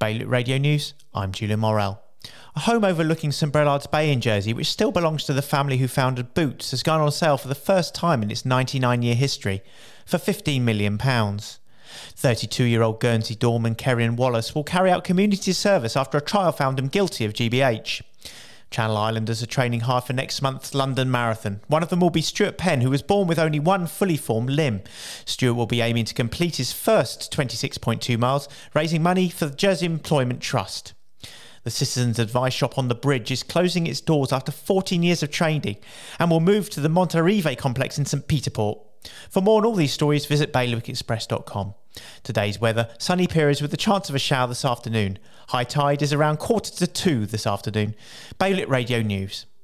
Bailiwick Radio News, I'm Julia Morel. A home overlooking St Brelade's Bay in Jersey, which still belongs to the family who founded Boots, has gone on sale for the first time in its 99-year history for £15 million. 32-year-old Guernsey doorman Kieran Wallace will carry out community service after a trial found him guilty of GBH. Channel Islanders are training hard for next month's London Marathon. One of them will be Stuart Penn, who was born with only one fully formed limb. Stuart will be aiming to complete his first 26.2 miles, raising money for the Jersey Employment Trust. The Citizens Advice Shop on the Bridge is closing its doors after 14 years of trading and will move to the Monterey complex in St Peterport. For more on all these stories, visit bailiwickexpress.com. Today's weather, sunny periods with the chance of a shower this afternoon. High tide is around 1:45 this afternoon. Bailiwick Radio News.